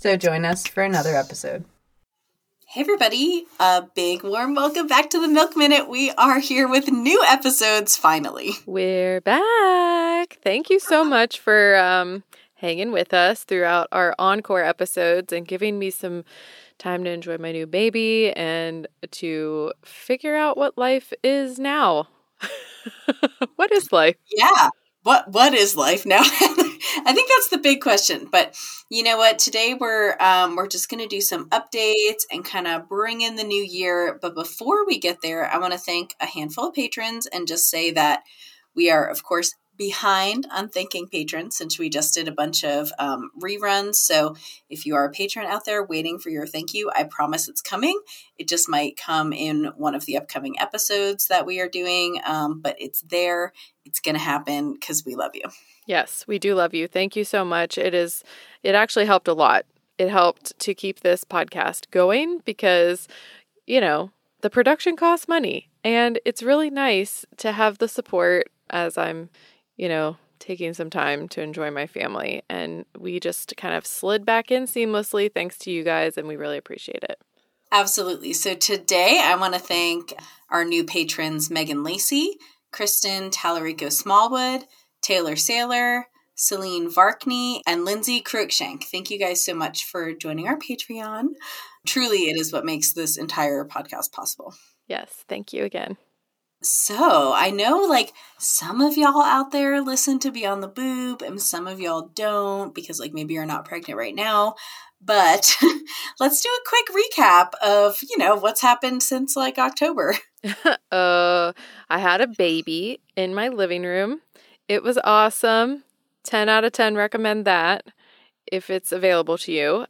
So join us for another episode. Hey everybody, a big warm welcome back to the Milk Minute. We are here with new episodes, finally. We're back. Thank you so much for hanging with us throughout our encore episodes and giving me some time to enjoy my new baby and to figure out what life is now. What is life? Yeah. What is life now? I think that's the big question, but you know what? Today we're just going to do some updates and kind of bring in the new year. But before we get there, I want to thank a handful of patrons and just say that we are, of course, behind on thanking patrons since we just did a bunch of reruns. So if you are a patron out there waiting for your thank you, I promise it's coming. It just might come in one of the upcoming episodes that we are doing, but it's there. It's going to happen because we love you. Yes, we do love you. Thank you so much. It actually helped a lot. It helped to keep this podcast going because, you know, the production costs money and it's really nice to have the support as I'm, you know, taking some time to enjoy my family. And we just kind of slid back in seamlessly thanks to you guys, and we really appreciate it. Absolutely. So today I want to thank our new patrons, Megan Lacy, Kristen Talerico-Smallwood, Taylor Saylor, Celine Varkey, and Lindsay Cruickshank. Thank you guys so much for joining our Patreon. Truly, it is what makes this entire podcast possible. Yes. Thank you again. So I know like some of y'all out there listen to Beyond the Boob and some of y'all don't because like maybe you're not pregnant right now, but let's do a quick recap of, you know, what's happened since like October. I had a baby in my living room. It was awesome. 10 out of 10 recommend that if it's available to you.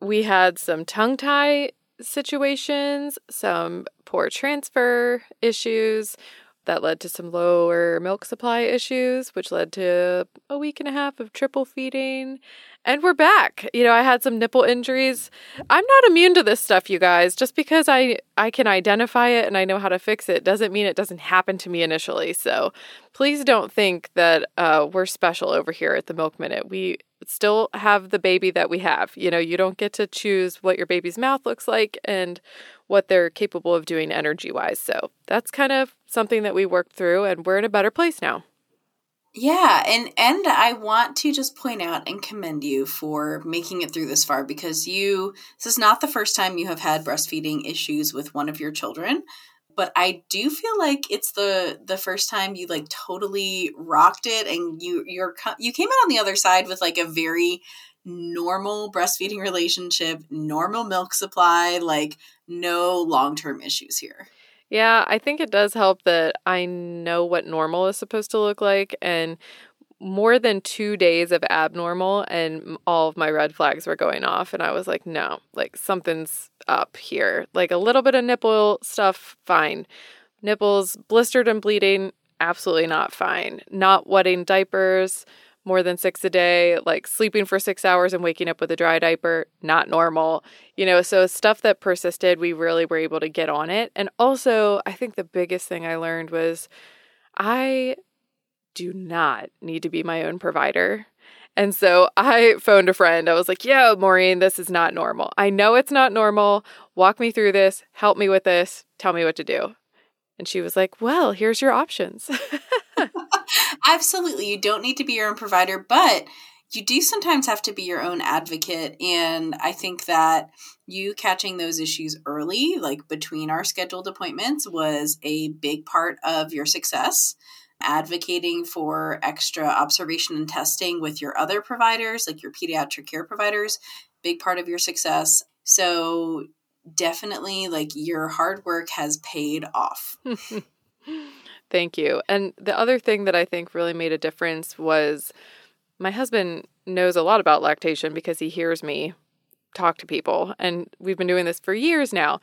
We had some tongue tie situations, some poor transfer issues that led to some lower milk supply issues, which led to a week and a half of triple feeding. And we're back. You know, I had some nipple injuries. I'm not immune to this stuff, you guys. Just because I can identify it and I know how to fix it doesn't mean it doesn't happen to me initially. So please don't think that we're special over here at the Milk Minute. We still have the baby that we have. You know, you don't get to choose what your baby's mouth looks like and what they're capable of doing energy-wise. So that's kind of something that we worked through, and we're in a better place now. Yeah, and I want to just point out and commend you for making it through this far because this is not the first time you have had breastfeeding issues with one of your children. But I do feel like it's the first time you like totally rocked it and you came out on the other side with like a very normal breastfeeding relationship, normal milk supply, like no long-term issues here. Yeah, I think it does help that I know what normal is supposed to look like, and more than 2 days of abnormal and all of my red flags were going off. And I was like, no, like something's up here. Like a little bit of nipple stuff, fine. Nipples blistered and bleeding, absolutely not fine. Not wetting diapers more than 6 a day, like sleeping for 6 hours and waking up with a dry diaper, not normal. You know, so stuff that persisted, we really were able to get on it. And also, I think the biggest thing I learned was I do not need to be my own provider. And so I phoned a friend. I was like, yo, Maureen, this is not normal. I know it's not normal. Walk me through this. Help me with this. Tell me what to do. And she was like, well, here's your options. Absolutely. You don't need to be your own provider, but you do sometimes have to be your own advocate. And I think that you catching those issues early, like between our scheduled appointments, was a big part of your success. Advocating for extra observation and testing with your other providers, like your pediatric care providers, big part of your success. So definitely like your hard work has paid off. Thank you. And the other thing that I think really made a difference was my husband knows a lot about lactation because he hears me talk to people. And we've been doing this for years now.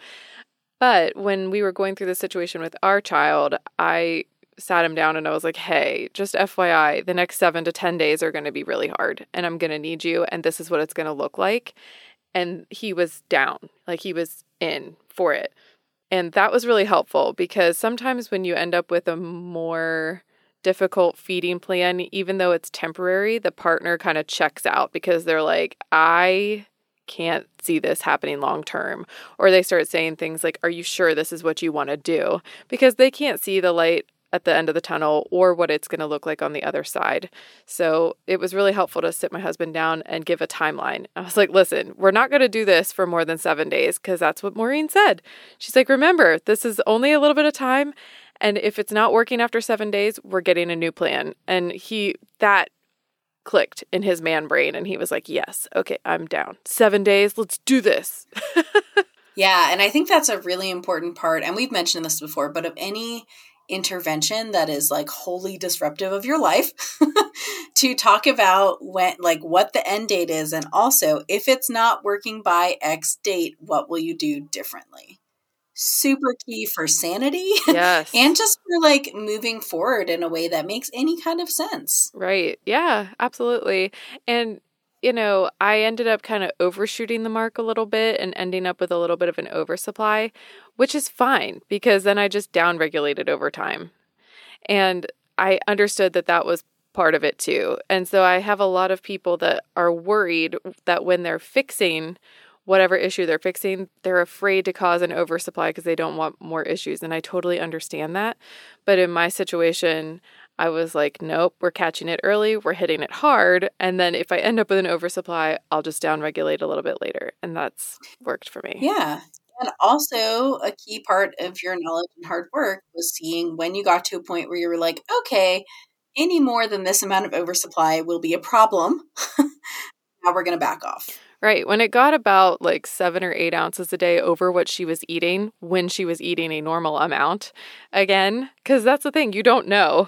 But when we were going through this situation with our child, I sat him down and I was like, hey, just FYI, the next 7 to 10 days are going to be really hard and I'm going to need you. And this is what it's going to look like. And he was down, like he was in for it. And that was really helpful because sometimes when you end up with a more difficult feeding plan, even though it's temporary, the partner kind of checks out because they're like, I can't see this happening long term. Or they start saying things like, are you sure this is what you want to do? Because they can't see the light at the end of the tunnel or what it's going to look like on the other side. So it was really helpful to sit my husband down and give a timeline. I was like, listen, we're not going to do this for more than 7 days because that's what Maureen said. She's like, remember, this is only a little bit of time. And if it's not working after 7 days, we're getting a new plan. And that clicked in his man brain. And he was like, yes, okay, I'm down. 7 days, let's do this. Yeah. And I think that's a really important part. And we've mentioned this before, but of any intervention that is like wholly disruptive of your life to talk about when, like what the end date is. And also if it's not working by X date, what will you do differently? Super key for sanity. Yes. And just for like moving forward in a way that makes any kind of sense. Right. Yeah, absolutely. And you know, I ended up kind of overshooting the mark a little bit and ending up with a little bit of an oversupply, which is fine because then I just downregulated over time. And I understood that that was part of it too. And so I have a lot of people that are worried that when they're fixing whatever issue they're fixing, they're afraid to cause an oversupply because they don't want more issues. And I totally understand that. But in my situation, I was like, nope, we're catching it early, we're hitting it hard. And then if I end up with an oversupply, I'll just downregulate a little bit later. And that's worked for me. Yeah. And also a key part of your knowledge and hard work was seeing when you got to a point where you were like, okay, any more than this amount of oversupply will be a problem. Now we're going to back off. Right. When it got about like 7 or 8 ounces a day over what she was eating when she was eating a normal amount again, because that's the thing. You don't know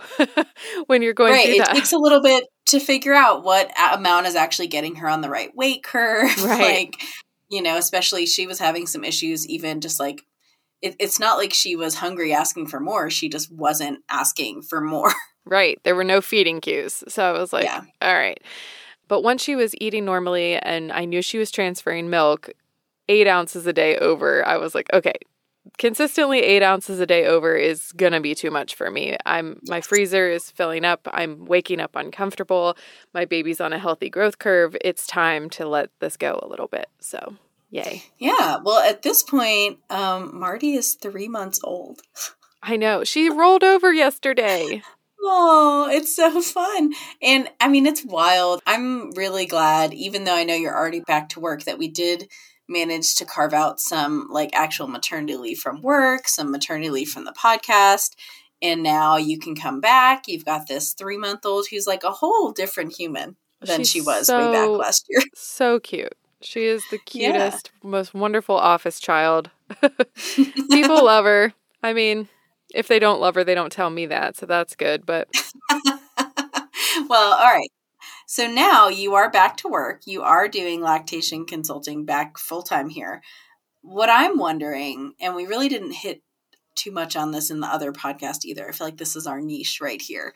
when you're going through that. It takes a little bit to figure out what amount is actually getting her on the right weight curve. Right. Like, you know, especially she was having some issues even just like it's not like she was hungry asking for more. She just wasn't asking for more. Right. There were no feeding cues. So I was like, yeah. All right. But once she was eating normally and I knew she was transferring milk 8 ounces a day over, I was like, okay, consistently 8 ounces a day over is going to be too much for me. My freezer is filling up. I'm waking up uncomfortable. My baby's on a healthy growth curve. It's time to let this go a little bit. So, yay. Yeah. Well, at this point, Marty is 3 months old. I know. She rolled over yesterday. Oh, it's so fun. And I mean, it's wild. I'm really glad, even though I know you're already back to work, that we did manage to carve out some like actual maternity leave from work, some maternity leave from the podcast. And now you can come back. You've got this 3-month-old who's like a whole different human than she was way back last year. So cute. She is the cutest, most wonderful office child. People love her. I mean, if they don't love her, they don't tell me that. So that's good. But well, all right. So now you are back to work. You are doing lactation consulting back full time here. What I'm wondering, and we really didn't hit too much on this in the other podcast either. I feel like this is our niche right here.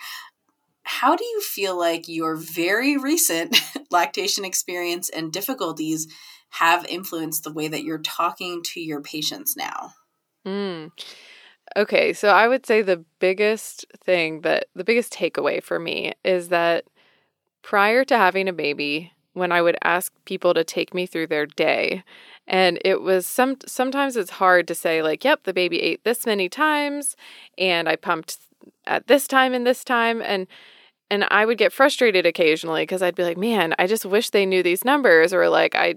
How do you feel like your very recent lactation experience and difficulties have influenced the way that you're talking to your patients now? Okay, so I would say the biggest takeaway for me is that prior to having a baby, when I would ask people to take me through their day, and it was sometimes it's hard to say like, yep, the baby ate this many times and I pumped at this time and this time. And I would get frustrated occasionally because I'd be like, man, I just wish they knew these numbers, or like I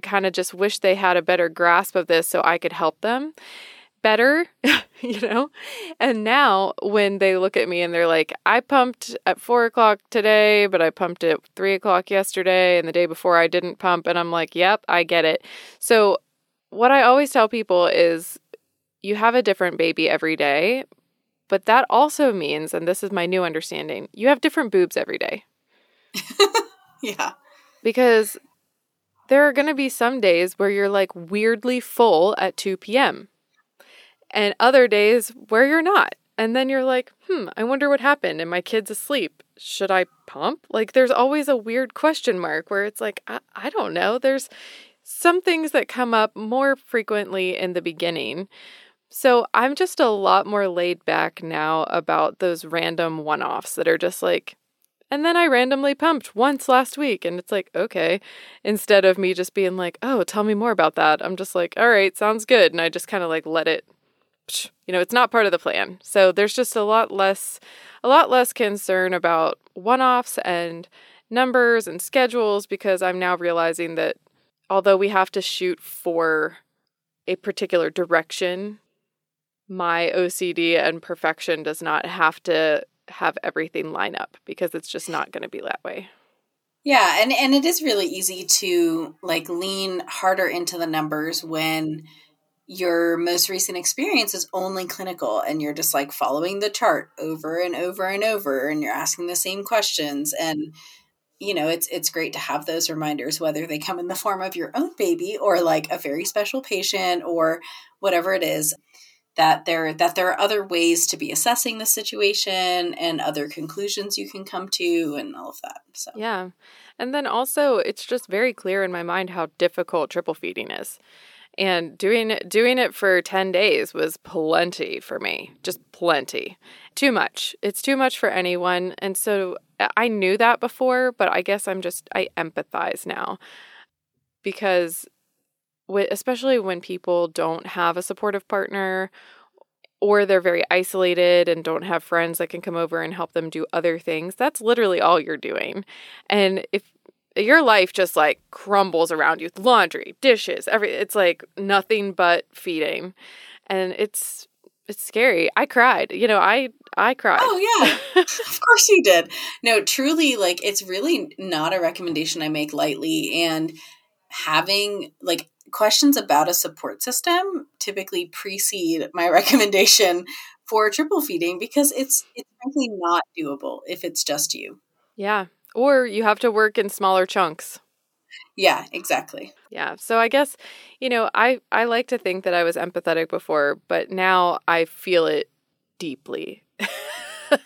kind of just wish they had a better grasp of this so I could help them better, you know? And now when they look at me and they're like, I pumped at 4 o'clock today, but I pumped at 3 o'clock yesterday and the day before I didn't pump. And I'm like, yep, I get it. So what I always tell people is you have a different baby every day, but that also means, and this is my new understanding, you have different boobs every day. Yeah. Because there are going to be some days where you're like weirdly full at 2 p.m. and other days where you're not. And then you're like, I wonder what happened. And my kid's asleep. Should I pump? Like, there's always a weird question mark where it's like, I don't know. There's some things that come up more frequently in the beginning. So I'm just a lot more laid back now about those random one-offs that are just like, and then I randomly pumped once last week. And it's like, okay. Instead of me just being like, oh, tell me more about that. I'm just like, all right, sounds good. And I just kind of like let it, it's not part of the plan. So there's just a lot less concern about one-offs and numbers and schedules, because I'm now realizing that although we have to shoot for a particular direction, my OCD and perfection does not have to have everything line up, because it's just not going to be that way. Yeah. And it is really easy to like lean harder into the numbers when your most recent experience is only clinical and you're just like following the chart over and over and over, and you're asking the same questions. And, it's great to have those reminders, whether they come in the form of your own baby or like a very special patient or whatever it is, that there are other ways to be assessing the situation and other conclusions you can come to and all of that. So yeah. And then also it's just very clear in my mind how difficult triple feeding is. And doing it for 10 days was plenty for me, just plenty. Too much. It's too much for anyone. And so I knew that before, but I guess I empathize now, because especially when people don't have a supportive partner or they're very isolated and don't have friends that can come over and help them do other things, that's literally all you're doing. And if your life just like crumbles around you, laundry, dishes, it's like nothing but feeding. And it's scary. I cried. I cried. Oh, yeah. Of course you did. No, truly, like, it's really not a recommendation I make lightly. And having like questions about a support system typically precede my recommendation for triple feeding, because it's frankly not doable if it's just you. Yeah. Or you have to work in smaller chunks. Yeah, exactly. Yeah. So I guess, I like to think that I was empathetic before, but now I feel it deeply to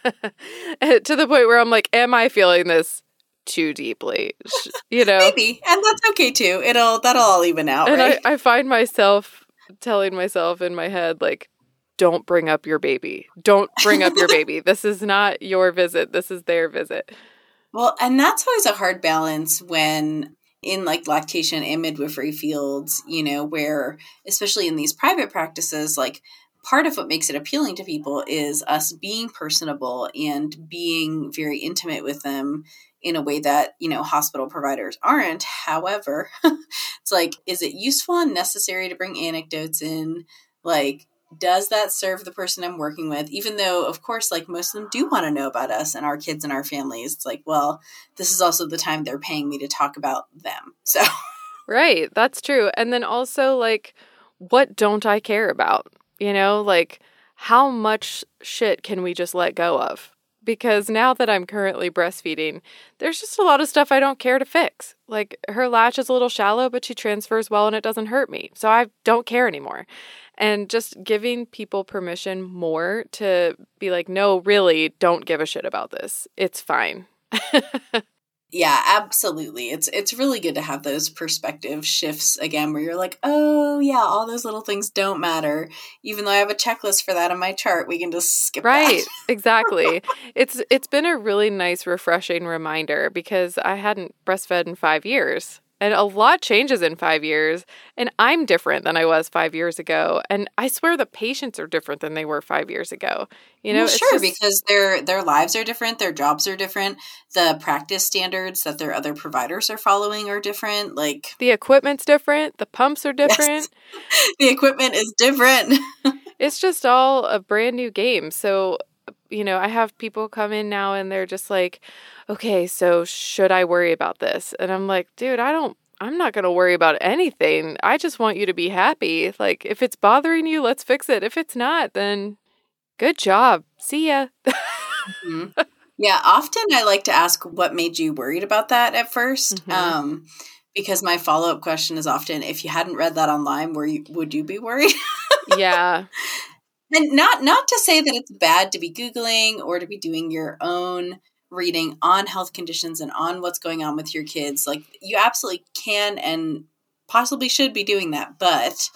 the point where I'm like, am I feeling this too deeply? Maybe. And that's okay too. That'll all even out. And right? I find myself telling myself in my head, like, don't bring up your baby. Don't bring up your baby. This is not your visit. This is their visit. Well, and that's always a hard balance when in like lactation and midwifery fields, where especially in these private practices, like part of what makes it appealing to people is us being personable and being very intimate with them in a way that, hospital providers aren't. However, it's like, is it useful and necessary to bring anecdotes in? Like, does that serve the person I'm working with? Even though, of course, like most of them do want to know about us and our kids and our families. It's like, well, this is also the time they're paying me to talk about them. So, right. That's true. And then also like, what don't I care about? Like how much shit can we just let go of? Because now that I'm currently breastfeeding, there's just a lot of stuff I don't care to fix. Like her latch is a little shallow, but she transfers well and it doesn't hurt me. So I don't care anymore. And just giving people permission more to be like, no, really, don't give a shit about this. It's fine. Yeah, absolutely. It's really good to have those perspective shifts again, where you're like, oh yeah, all those little things don't matter. Even though I have a checklist for that on my chart, we can just skip right, that. Right, exactly. It's been a really nice, refreshing reminder, because I hadn't breastfed in 5 years. And a lot changes in 5 years, and I'm different than I was 5 years ago. And I swear the patients are different than they were 5 years ago. Because their lives are different, their jobs are different, the practice standards that their other providers are following are different. Like the equipment's different, the pumps are different. Yes. The equipment is different. It's just all a brand new game. So I have people come in now and they're just like, okay, so should I worry about this? And I'm like, dude, I'm not going to worry about anything. I just want you to be happy. Like, if it's bothering you, let's fix it. If it's not, then good job. See ya. Mm-hmm. Yeah. Often I like to ask what made you worried about that at first. Mm-hmm. Because my follow-up question is often, if you hadn't read that online, would you be worried? Yeah. And not to say that it's bad to be Googling or to be doing your own reading on health conditions and on what's going on with your kids. Like, you absolutely can and possibly should be doing that. But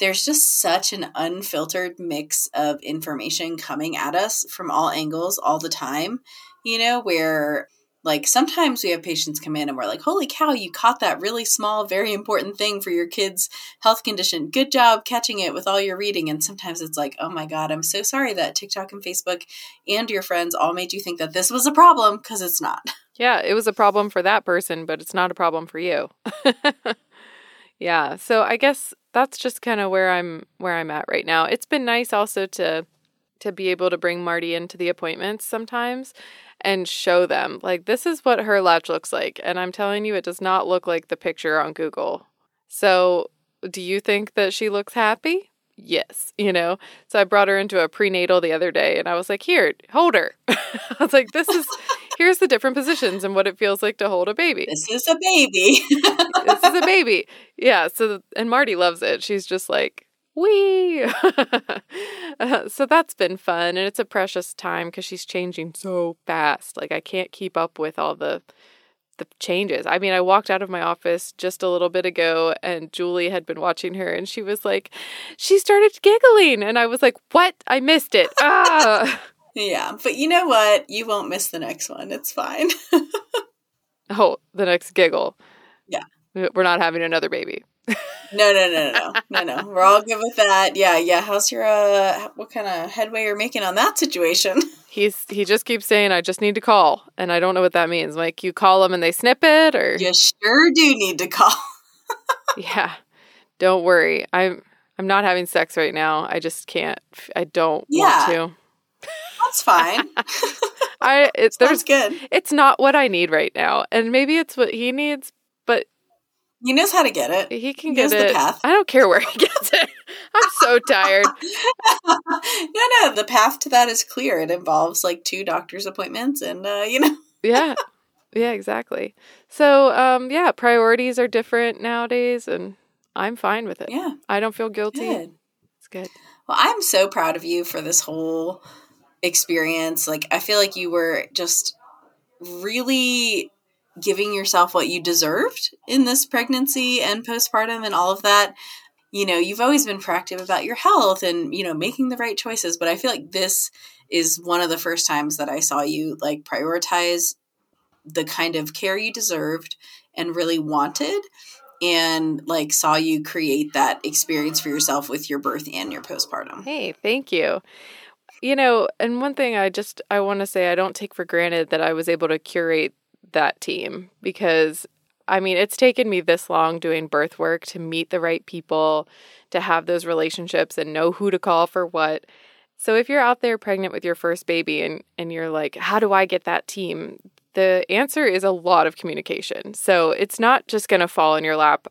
there's just such an unfiltered mix of information coming at us from all angles all the time, you know, where... Like, sometimes we have patients come in and we're like, holy cow, you caught that really small, very important thing for your kid's health condition. Good job catching it with all your reading. And sometimes it's like, oh my God, I'm so sorry that TikTok and Facebook and your friends all made you think that this was a problem, because it's not. Yeah, it was a problem for that person, but it's not a problem for you. Yeah, so I guess that's just kind of where I'm at right now. It's been nice also to be able to bring Marty into the appointments sometimes and show them, like, this is what her latch looks like. And I'm telling you, it does not look like the picture on Google. So do you think that she looks happy? Yes, you know. So I brought her into a prenatal the other day and I was like, here, hold her. I was like, here's the different positions and what it feels like to hold a baby. This is a baby. This is a baby. Yeah. So, and Marty loves it. She's just like, wee! So that's been fun, and it's a precious time because she's changing so fast. Like, I can't keep up with all the changes. I mean, I walked out of my office just a little bit ago, and Julie had been watching her, and she was like, she started giggling, and I was like, what? I missed it. Ah! Yeah, but you know what? You won't miss the next one. It's fine. Oh, the next giggle. Yeah. We're not having another baby. No. We're all good with that. Yeah. How's your, what kind of headway you're making on that situation? He just keeps saying, I just need to call. And I don't know what that means. Like, you call them and they snip it, or? You sure do need to call. Yeah. Don't worry. I'm not having sex right now. I just can't. I don't want to. That's fine. That's good. It's not what I need right now. And maybe it's what he needs, but. He knows how to get it. He can get it. The path. I don't care where he gets it. I'm so tired. No, the path to that is clear. It involves like 2 doctor's appointments and, you know. Yeah, exactly. So, priorities are different nowadays and I'm fine with it. Yeah. I don't feel guilty. Good. It's good. Well, I'm so proud of you for this whole experience. Like, I feel like you were just really giving yourself what you deserved in this pregnancy and postpartum and all of that. You know, you've always been proactive about your health and, you know, making the right choices. But I feel like this is one of the first times that I saw you like prioritize the kind of care you deserved and really wanted, and like saw you create that experience for yourself with your birth and your postpartum. Hey, thank you. You know, and one thing I want to say, I don't take for granted that I was able to curate that team, because I mean, it's taken me this long doing birth work to meet the right people, to have those relationships and know who to call for what. So if you're out there pregnant with your first baby and you're like, how do I get that team? The answer is a lot of communication. So it's not just going to fall in your lap.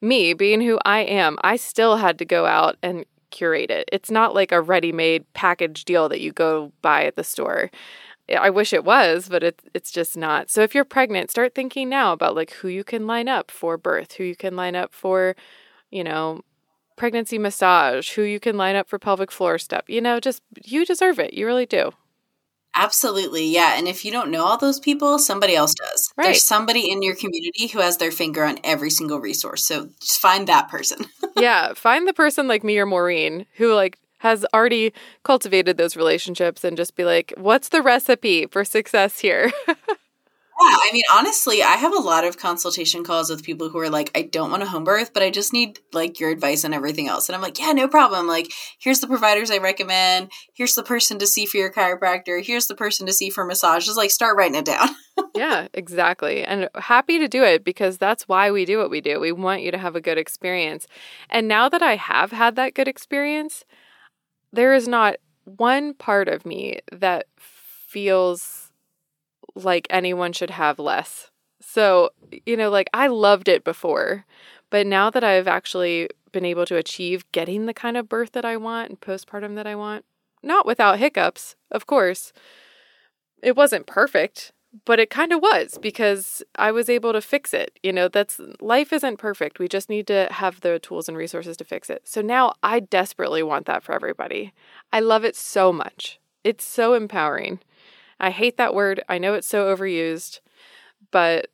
Me being who I am, I still had to go out and curate it. It's not like a ready-made package deal that you go buy at the store. I wish it was, but it's just not. So if you're pregnant, start thinking now about like who you can line up for birth, who you can line up for, you know, pregnancy massage, who you can line up for pelvic floor stuff. You know, just, you deserve it. You really do. Absolutely. Yeah. And if you don't know all those people, somebody else does. Right. There's somebody in your community who has their finger on every single resource. So just find that person. Yeah. Find the person like me or Maureen who like has already cultivated those relationships and just be like, what's the recipe for success here? Yeah, I mean, honestly, I have a lot of consultation calls with people who are like, I don't want a home birth, but I just need like your advice on everything else. And I'm like, yeah, no problem. Like, here's the providers I recommend. Here's the person to see for your chiropractor. Here's the person to see for massage. Just like start writing it down. Yeah, exactly. And happy to do it, because that's why we do what we do. We want you to have a good experience. And now that I have had that good experience, there is not one part of me that feels like anyone should have less. So, you know, like I loved it before, but now that I've actually been able to achieve getting the kind of birth that I want and postpartum that I want, not without hiccups, of course, it wasn't perfect, But it kind of was, because I was able to fix it. You know, life isn't perfect. We just need to have the tools and resources to fix it. So now I desperately want that for everybody. I love it so much. It's so empowering. I hate that word. I know it's so overused, but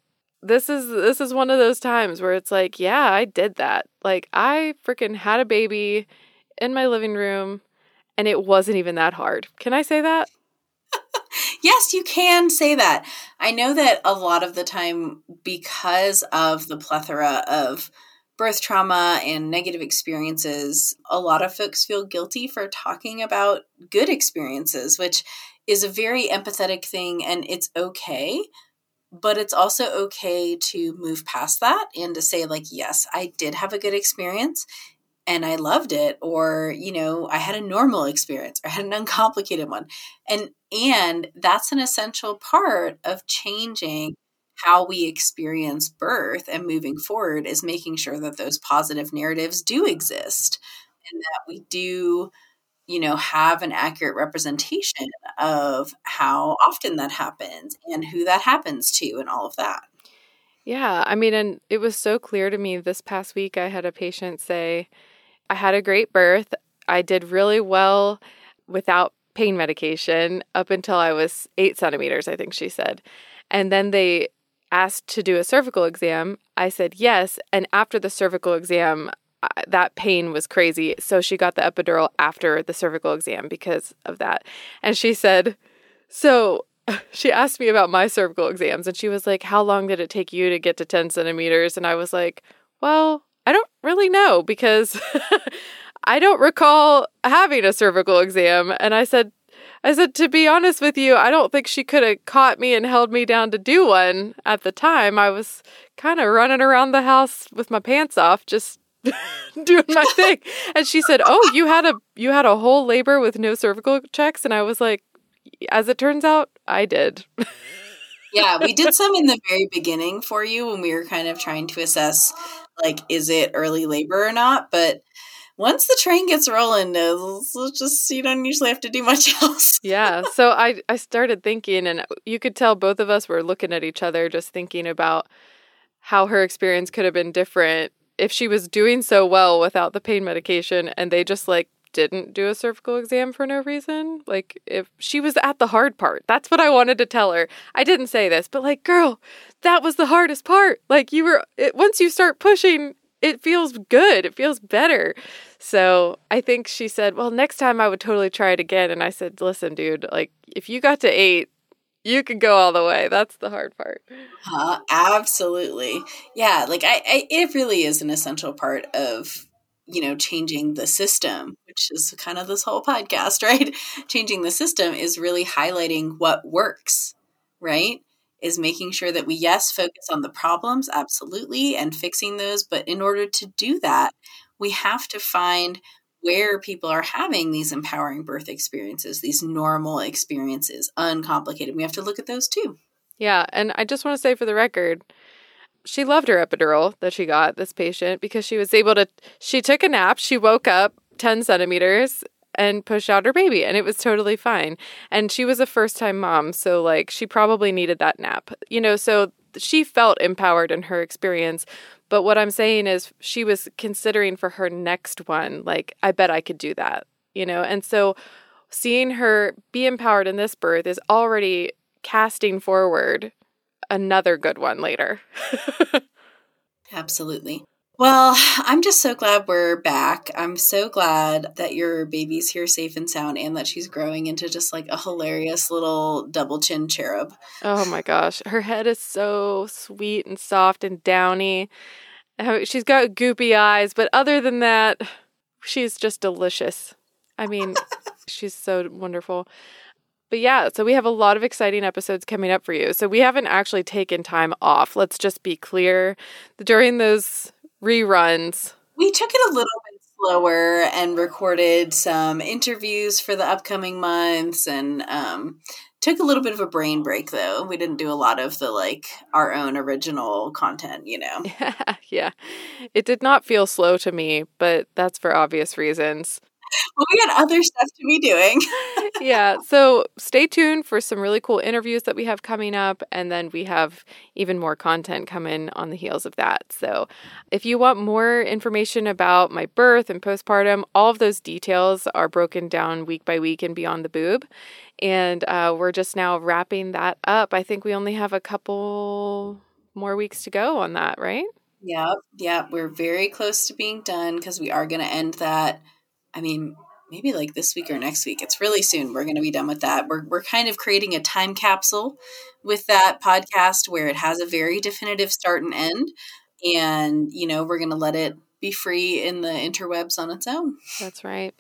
this is one of those times where it's like, yeah, I did that. Like, I freaking had a baby in my living room, and it wasn't even that hard. Can I say that? Yes, you can say that. I know that a lot of the time, because of the plethora of birth trauma and negative experiences, a lot of folks feel guilty for talking about good experiences, which is a very empathetic thing, and it's okay. But it's also okay to move past that and to say, like, yes, I did have a good experience and I loved it. Or, you know, I had a normal experience, or I had an uncomplicated one. And that's an essential part of changing how we experience birth and moving forward, is making sure that those positive narratives do exist, and that we do, you know, have an accurate representation of how often that happens and who that happens to and all of that. Yeah. I mean, and it was so clear to me this past week. I had a patient say, I had a great birth. I did really well without pain medication up until I was 8 centimeters, I think she said. And then they asked to do a cervical exam. I said yes. And after the cervical exam, that pain was crazy. So she got the epidural after the cervical exam because of that. And she said, so she asked me about my cervical exams, and she was like, how long did it take you to get to 10 centimeters? And I was like, well, I don't really know, because I don't recall having a cervical exam. And I said, to be honest with you, I don't think she could have caught me and held me down to do one at the time. I was kind of running around the house with my pants off, just doing my thing. And she said, oh, you had a whole labor with no cervical checks? And I was like, as it turns out, I did. Yeah, we did some in the very beginning for you when we were kind of trying to assess, like, is it early labor or not? But once the train gets rolling, you don't usually have to do much else. Yeah. So I started thinking, and you could tell both of us were looking at each other, just thinking about how her experience could have been different if she was doing so well without the pain medication, and they just, like, didn't do a cervical exam for no reason. Like, if she was at the hard part, that's what I wanted to tell her. I didn't say this, but, like, girl, that was the hardest part. Like, once you start pushing, it feels good. It feels better. So I think she said, well, next time I would totally try it again. And I said, listen, dude, like, if you got to 8, you could go all the way. That's the hard part. Absolutely. Yeah. Like, it really is an essential part of, you know, changing the system, which is kind of this whole podcast, right? Changing the system is really highlighting what works, right? Is making sure that we, yes, focus on the problems, absolutely, and fixing those. But in order to do that, we have to find where people are having these empowering birth experiences, these normal experiences, uncomplicated. We have to look at those too. Yeah. And I just want to say, for the record, she loved her epidural that she got, this patient, because she was able to, she took a nap, she woke up 10 centimeters and pushed out her baby, and it was totally fine. And she was a first-time mom, so, like, she probably needed that nap. You know, so she felt empowered in her experience. But what I'm saying is, she was considering for her next one, like, I bet I could do that, you know? And so seeing her be empowered in this birth is already casting forward another good one later. Absolutely. Well, I'm just so glad we're back. I'm so glad that your baby's here safe and sound, and that she's growing into just, like, a hilarious little double chin cherub. Oh my gosh. Her head is so sweet and soft and downy. She's got goopy eyes, but other than that, she's just delicious. I mean, she's so wonderful. But yeah, so we have a lot of exciting episodes coming up for you. So we haven't actually taken time off. Let's just be clear. During those reruns, we took it a little bit slower and recorded some interviews for the upcoming months, and took a little bit of a brain break, though. We didn't do a lot of the, like, our own original content, you know? Yeah. It did not feel slow to me, but that's for obvious reasons. Well, we got other stuff to be doing. Yeah. So stay tuned for some really cool interviews that we have coming up. And then we have even more content coming on the heels of that. So if you want more information about my birth and postpartum, all of those details are broken down week by week in Beyond the Boob. And we're just now wrapping that up. I think we only have a couple more weeks to go on that, right? Yeah. We're very close to being done because we are going to end that. I mean, maybe like this week or next week. It's really soon. We're going to be done with that. We're kind of creating a time capsule with that podcast where it has a very definitive start and end. And, you know, we're going to let it be free in the interwebs on its own. That's right.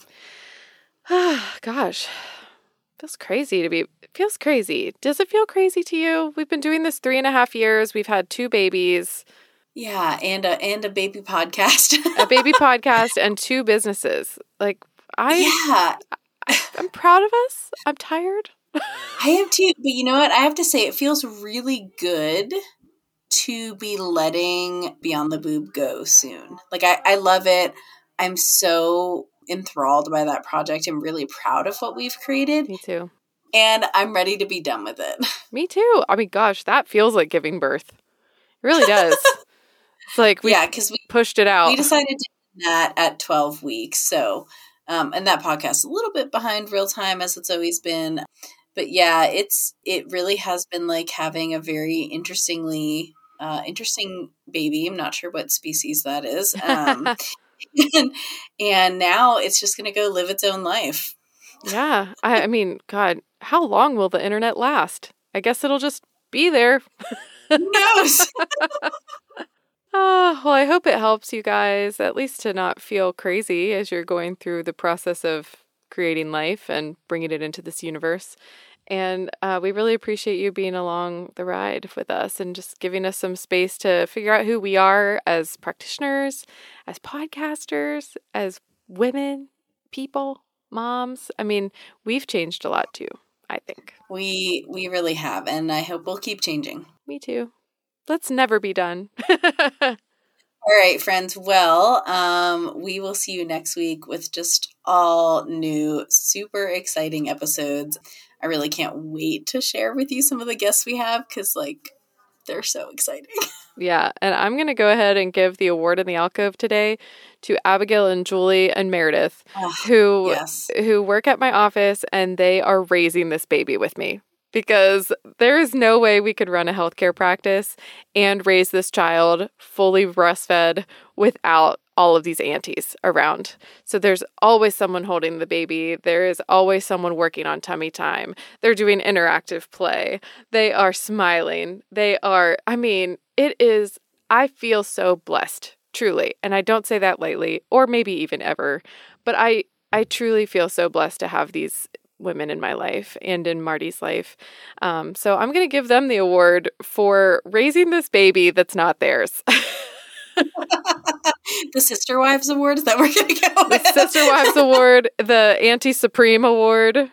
Gosh, feels crazy. Does it feel crazy to you? We've been doing this 3.5 years. We've had 2 babies. Yeah, and a baby podcast. A baby podcast and 2 businesses. Like, I'm proud of us. I'm tired. I am too. But you know what? I have to say, it feels really good to be letting Beyond the Boob go soon. Like, I love it. I'm so enthralled by that project. I'm really proud of what we've created. Me too. And I'm ready to be done with it. Me too. I mean, gosh, that feels like giving birth. It really does. It's like because we pushed it out. We decided to do that at 12 weeks. So, and that podcast is a little bit behind real time as it's always been. But yeah, it really has been like having a very interesting baby. I'm not sure what species that is. And now it's just going to go live its own life. Yeah. I mean, God, how long will the internet last? I guess it'll just be there. Who knows? Well, I hope it helps you guys at least to not feel crazy as you're going through the process of creating life and bringing it into this universe. And we really appreciate you being along the ride with us and just giving us some space to figure out who we are as practitioners, as podcasters, as women, people, moms. I mean, we've changed a lot too, I think. We really have, and I hope we'll keep changing. Me too. Let's never be done. All right, friends. Well, we will see you next week with just all new, super exciting episodes. I really can't wait to share with you some of the guests we have because, like, they're so exciting. Yeah, and I'm going to go ahead and give the award in the alcove today to Abigail and Julie and Meredith, who work at my office, and they are raising this baby with me. Because there is no way we could run a healthcare practice and raise this child fully breastfed without all of these aunties around. So there's always someone holding the baby. There is always someone working on tummy time. They're doing interactive play. They are smiling. I feel so blessed, truly. And I don't say that lightly or maybe even ever. But I truly feel so blessed to have these women in my life and in Marty's life. So I'm going to give them the award for raising this baby that's not theirs. The Sister Wives Award that we're going to go with. The Sister Wives Award, the Auntie Supreme Award.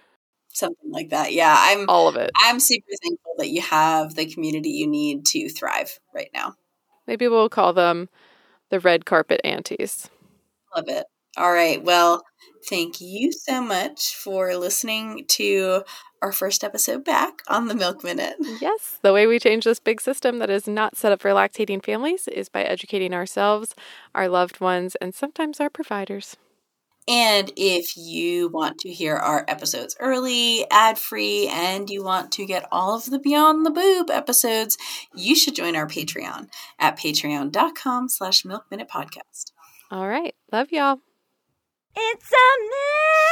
Something like that. Yeah. All of it. I'm super thankful that you have the community you need to thrive right now. Maybe we'll call them the Red Carpet Aunties. Love it. All right. Well, thank you so much for listening to our first episode back on the Milk Minute. Yes, the way we change this big system that is not set up for lactating families is by educating ourselves, our loved ones, and sometimes our providers. And if you want to hear our episodes early, ad-free, and you want to get all of the Beyond the Boob episodes, you should join our Patreon at patreon.com/Milk Minute Podcast. All right. Love y'all. It's a myth!